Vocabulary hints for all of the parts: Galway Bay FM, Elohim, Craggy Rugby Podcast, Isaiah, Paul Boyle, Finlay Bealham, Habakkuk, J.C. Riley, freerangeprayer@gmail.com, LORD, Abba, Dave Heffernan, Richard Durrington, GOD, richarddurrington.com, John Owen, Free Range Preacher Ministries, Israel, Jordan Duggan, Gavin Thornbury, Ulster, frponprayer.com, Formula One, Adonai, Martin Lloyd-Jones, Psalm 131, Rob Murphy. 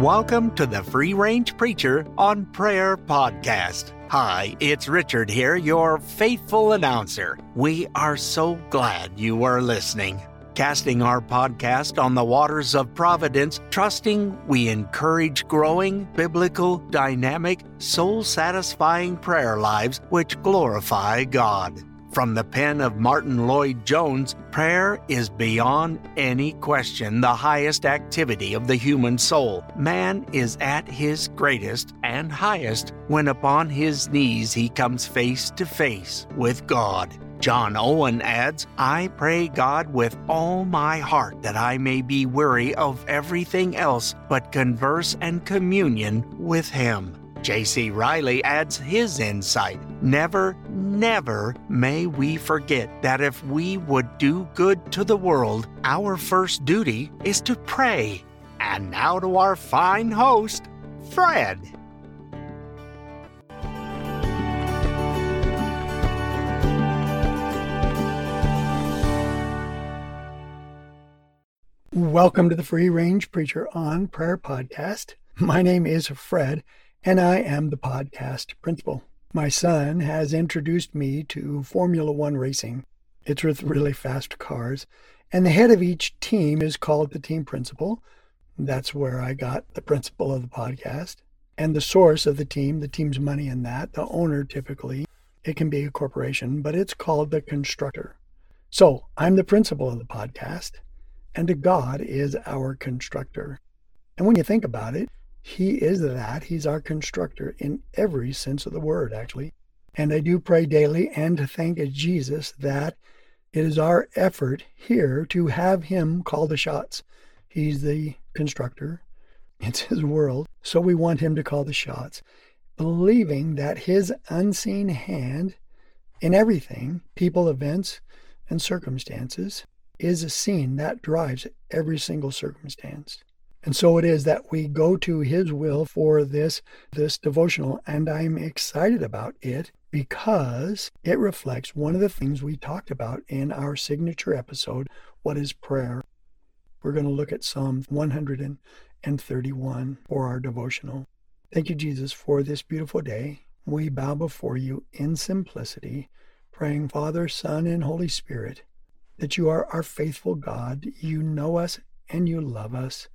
Welcome to the Free Range Preacher on Prayer Podcast. Hi, it's Richard here, your faithful announcer. We are so glad you are listening. Casting our podcast on the waters of Providence, trusting we encourage growing, biblical, dynamic, soul-satisfying prayer lives which glorify God. From the pen of Martin Lloyd-Jones, prayer is beyond any question the highest activity of the human soul. Man is at his greatest and highest when upon his knees he comes face to face with God. John Owen adds, "I pray God with all my heart that I may be weary of everything else but converse and communion with Him." J.C. Riley adds his insight, Never may we forget that if we would do good to the world, our first duty is to pray. And now to our fine host, Fred. Welcome to the Free Range Preacher on Prayer Podcast. My name is Fred, and I am the podcast principal. My son has introduced me to Formula One racing. It's with really fast cars, and the head of each team is called the team principal. That's where I got the principal of the podcast. And the source of the team, the team's money in that, the owner typically, it can be a corporation, but it's called the constructor. So I'm the principal of the podcast, and God is our constructor. And when you think about it, He is that. He's our constructor in every sense of the word, actually. And I do pray daily and thank Jesus that it is our effort here to have Him call the shots. He's the constructor. It's His world. So we want Him to call the shots, believing that His unseen hand in everything, people, events, and circumstances, is a scene that drives every single circumstance. And so it is that we go to His will for this devotional, and I'm excited about it because it reflects one of the things we talked about in our signature episode, What is Prayer? We're going to look at Psalm 131 for our devotional. Thank you, Jesus, for this beautiful day. We bow before You in simplicity, praying, Father, Son, and Holy Spirit, that You are our faithful God. You know us and You love us.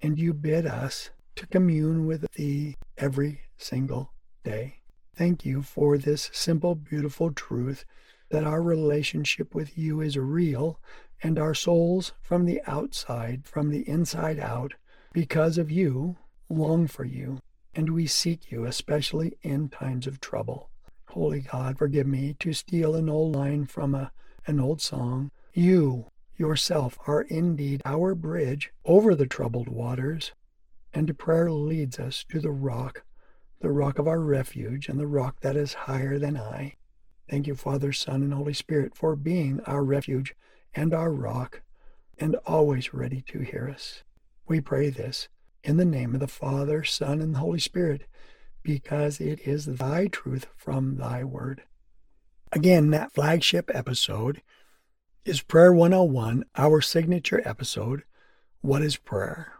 And You bid us to commune with Thee every single day. Thank You for this simple, beautiful truth that our relationship with You is real, and our souls from the outside, from the inside out, because of You, long for You, and we seek You, especially in times of trouble. Holy God, forgive me to steal an old line from an old song. You Yourself are indeed our bridge over the troubled waters, and prayer leads us to the rock of our refuge, and the rock that is higher than I. Thank You, Father, Son, and Holy Spirit, for being our refuge and our rock, and always ready to hear us. We pray this in the name of the Father, Son, and the Holy Spirit, because it is Thy truth from Thy Word. Again, that flagship episode is Prayer 101, our signature episode, What is Prayer?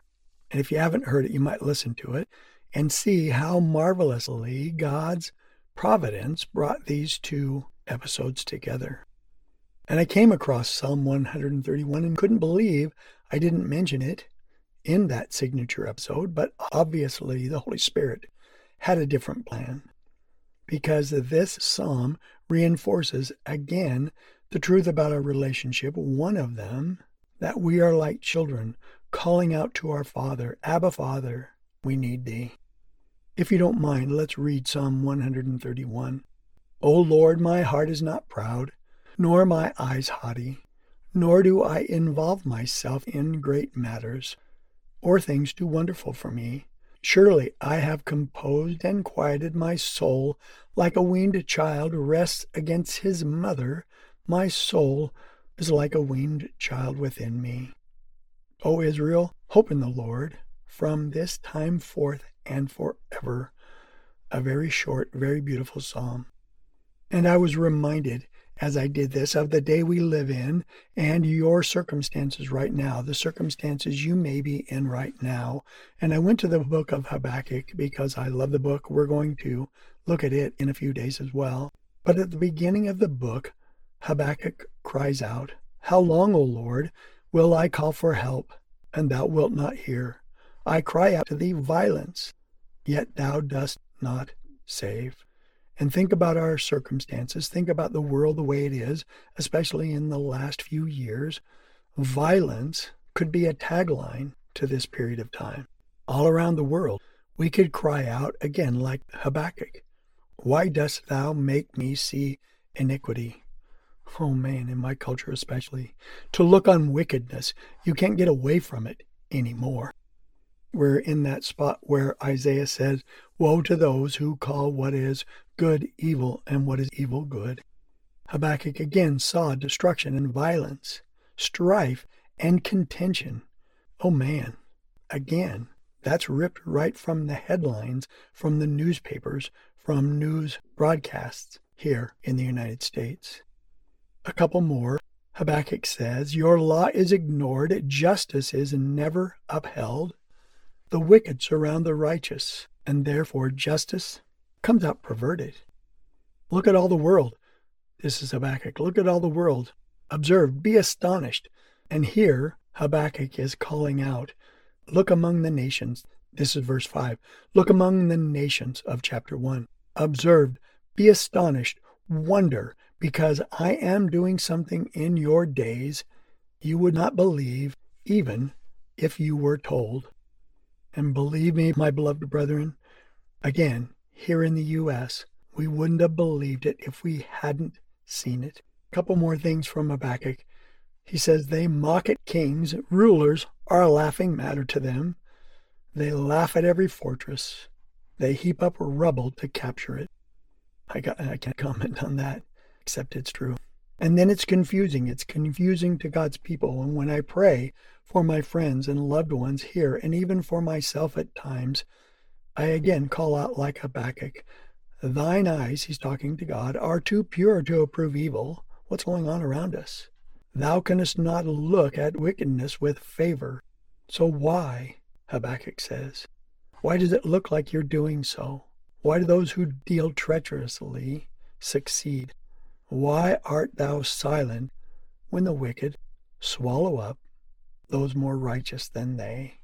And if you haven't heard it, you might listen to it and see how marvelously God's providence brought these two episodes together. And I came across Psalm 131 and couldn't believe I didn't mention it in that signature episode, but obviously the Holy Spirit had a different plan, because this psalm reinforces again the truth about our relationship, one of them, that we are like children, calling out to our Father, Abba, Father, we need Thee. If you don't mind, let's read Psalm 131. O Lord, my heart is not proud, nor my eyes haughty, nor do I involve myself in great matters, or things too wonderful for me. Surely I have composed and quieted my soul, like a weaned child rests against his mother. My soul is like a weaned child within me. O Israel, hope in the Lord from this time forth and forever. A very short, very beautiful psalm. And I was reminded as I did this, of the day we live in and your circumstances right now, the circumstances you may be in right now. And I went to the book of Habakkuk because I love the book. We're going to look at it in a few days as well. But at the beginning of the book, Habakkuk cries out, "How long, O Lord, will I call for help, and thou wilt not hear? I cry out to thee violence, yet thou dost not save." And think about our circumstances. Think about the world the way it is, especially in the last few years. Violence could be a tagline to this period of time. All around the world, we could cry out again like Habakkuk, "Why dost thou make me see iniquity?" Oh man, in my culture especially, to look on wickedness. You can't get away from it anymore. We're in that spot where Isaiah says, "Woe to those who call what is good evil and what is evil good." Habakkuk again saw destruction and violence, strife and contention. Oh man, again, that's ripped right from the headlines, from the newspapers, from news broadcasts here in the United States. A couple more. Habakkuk says, "Your law is ignored, justice is never upheld. The wicked surround the righteous, and therefore justice comes out perverted." Look at all the world. This is Habakkuk. Look at all the world. Observe, be astonished. And here Habakkuk is calling out, look among the nations. This is verse 5. Look among the nations of chapter 1. Observe, be astonished, wonder, because I am doing something in your days you would not believe even if you were told. And believe me, my beloved brethren, again, here in the U.S., we wouldn't have believed it if we hadn't seen it. A couple more things from Habakkuk. He says, "They mock at kings. Rulers are a laughing matter to them. They laugh at every fortress. They heap up rubble to capture it." I can't comment on that, except it's true. And then it's confusing. It's confusing to God's people. And when I pray for my friends and loved ones here, and even for myself at times, I again call out like Habakkuk, "Thine eyes," he's talking to God, "are too pure to approve evil." What's going on around us? "Thou canst not look at wickedness with favor." So why, Habakkuk says, why does it look like you're doing so? Why do those who deal treacherously succeed? Why art thou silent when the wicked swallow up those more righteous than they?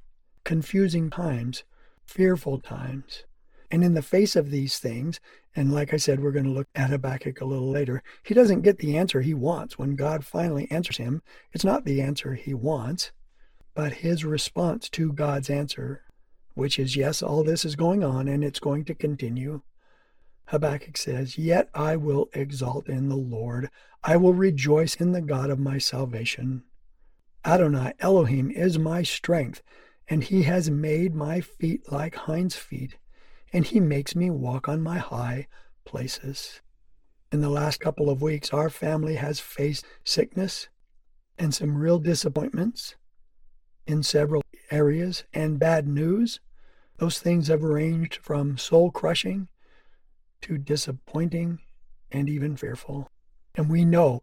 Confusing times, fearful times. And in the face of these things, and like I said, we're going to look at Habakkuk a little later, he doesn't get the answer he wants. When God finally answers him, it's not the answer he wants, but his response to God's answer, which is, yes, all this is going on and it's going to continue. Habakkuk says, "Yet I will exalt in the Lord. I will rejoice in the God of my salvation. Adonai, Elohim, is my strength, and he has made my feet like hinds' feet, and he makes me walk on my high places." In the last couple of weeks, our family has faced sickness and some real disappointments in several areas and bad news. Those things have ranged from soul-crushing to disappointing and even fearful. And we know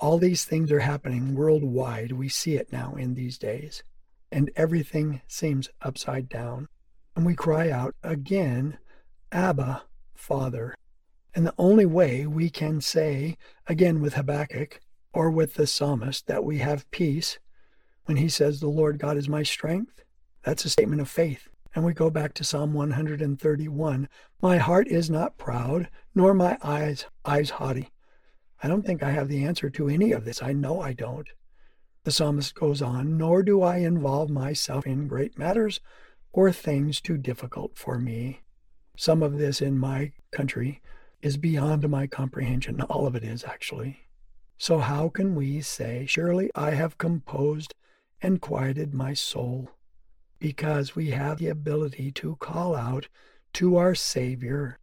all these things are happening worldwide. We see it now in these days. And everything seems upside down. And we cry out again, "Abba, Father." And the only way we can say, again with Habakkuk or with the psalmist, that we have peace, when he says, "The Lord God is my strength," that's a statement of faith. And we go back to Psalm 131. "My heart is not proud, nor my eyes haughty." I don't think I have the answer to any of this. I know I don't. The psalmist goes on, "Nor do I involve myself in great matters or things too difficult for me." Some of this in my country is beyond my comprehension. All of it is, actually. So how can we say, "Surely I have composed and quieted my soul"? Because we have the ability to call out to our Savior,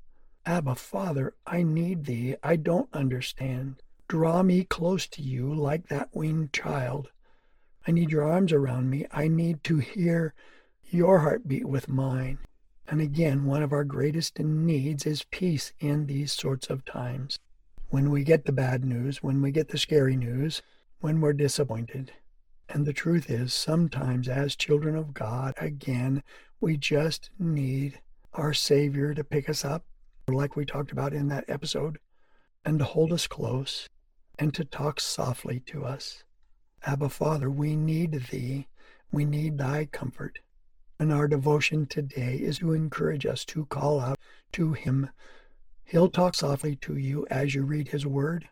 "Abba, Father, I need thee. I don't understand. Draw me close to you like that weaned child. I need your arms around me. I need to hear your heartbeat with mine." And again, one of our greatest needs is peace in these sorts of times. when we get the bad news, when we get the scary news, when we're disappointed. And the truth is, sometimes as children of God, again, we just need our Savior to pick us up, like we talked about in that episode, and to hold us close and to talk softly to us. Abba, Father, we need Thee. We need Thy comfort. And our devotion today is to encourage us to call out to Him. He'll talk softly to you as you read His Word,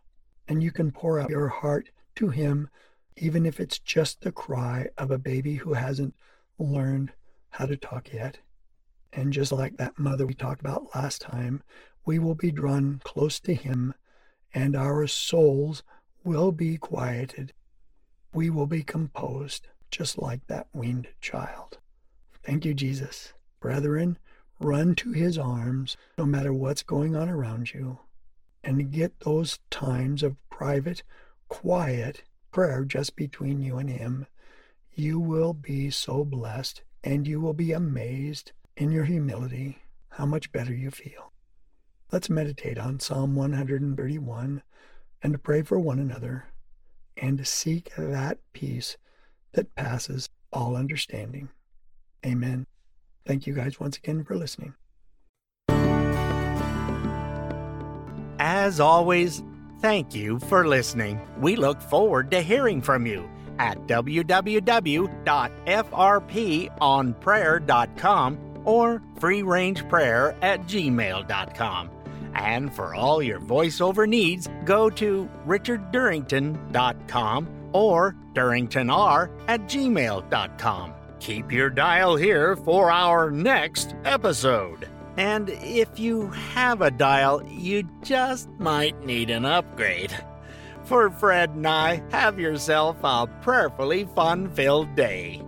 and you can pour out your heart to Him, even if it's just the cry of a baby who hasn't learned how to talk yet. And just like that mother we talked about last time, we will be drawn close to Him, and our souls will be quieted. We will be composed, just like that weaned child. Thank you, Jesus. Brethren, run to His arms, no matter what's going on around you, and get those times of private, quiet prayer just between you and Him. You will be so blessed, and you will be amazed in your humility how much better you feel. Let's meditate on Psalm 131 and pray for one another and seek that peace that passes all understanding. Amen. Thank you guys once again for listening. As always, thank you for listening. We look forward to hearing from you at www.frponprayer.com or freerangeprayer@gmail.com. And for all your voiceover needs, go to richarddurrington.com or durringtonr@gmail.com. Keep your dial here for our next episode. And if you have a dial, you just might need an upgrade. For Fred and I, have yourself a prayerfully fun-filled day.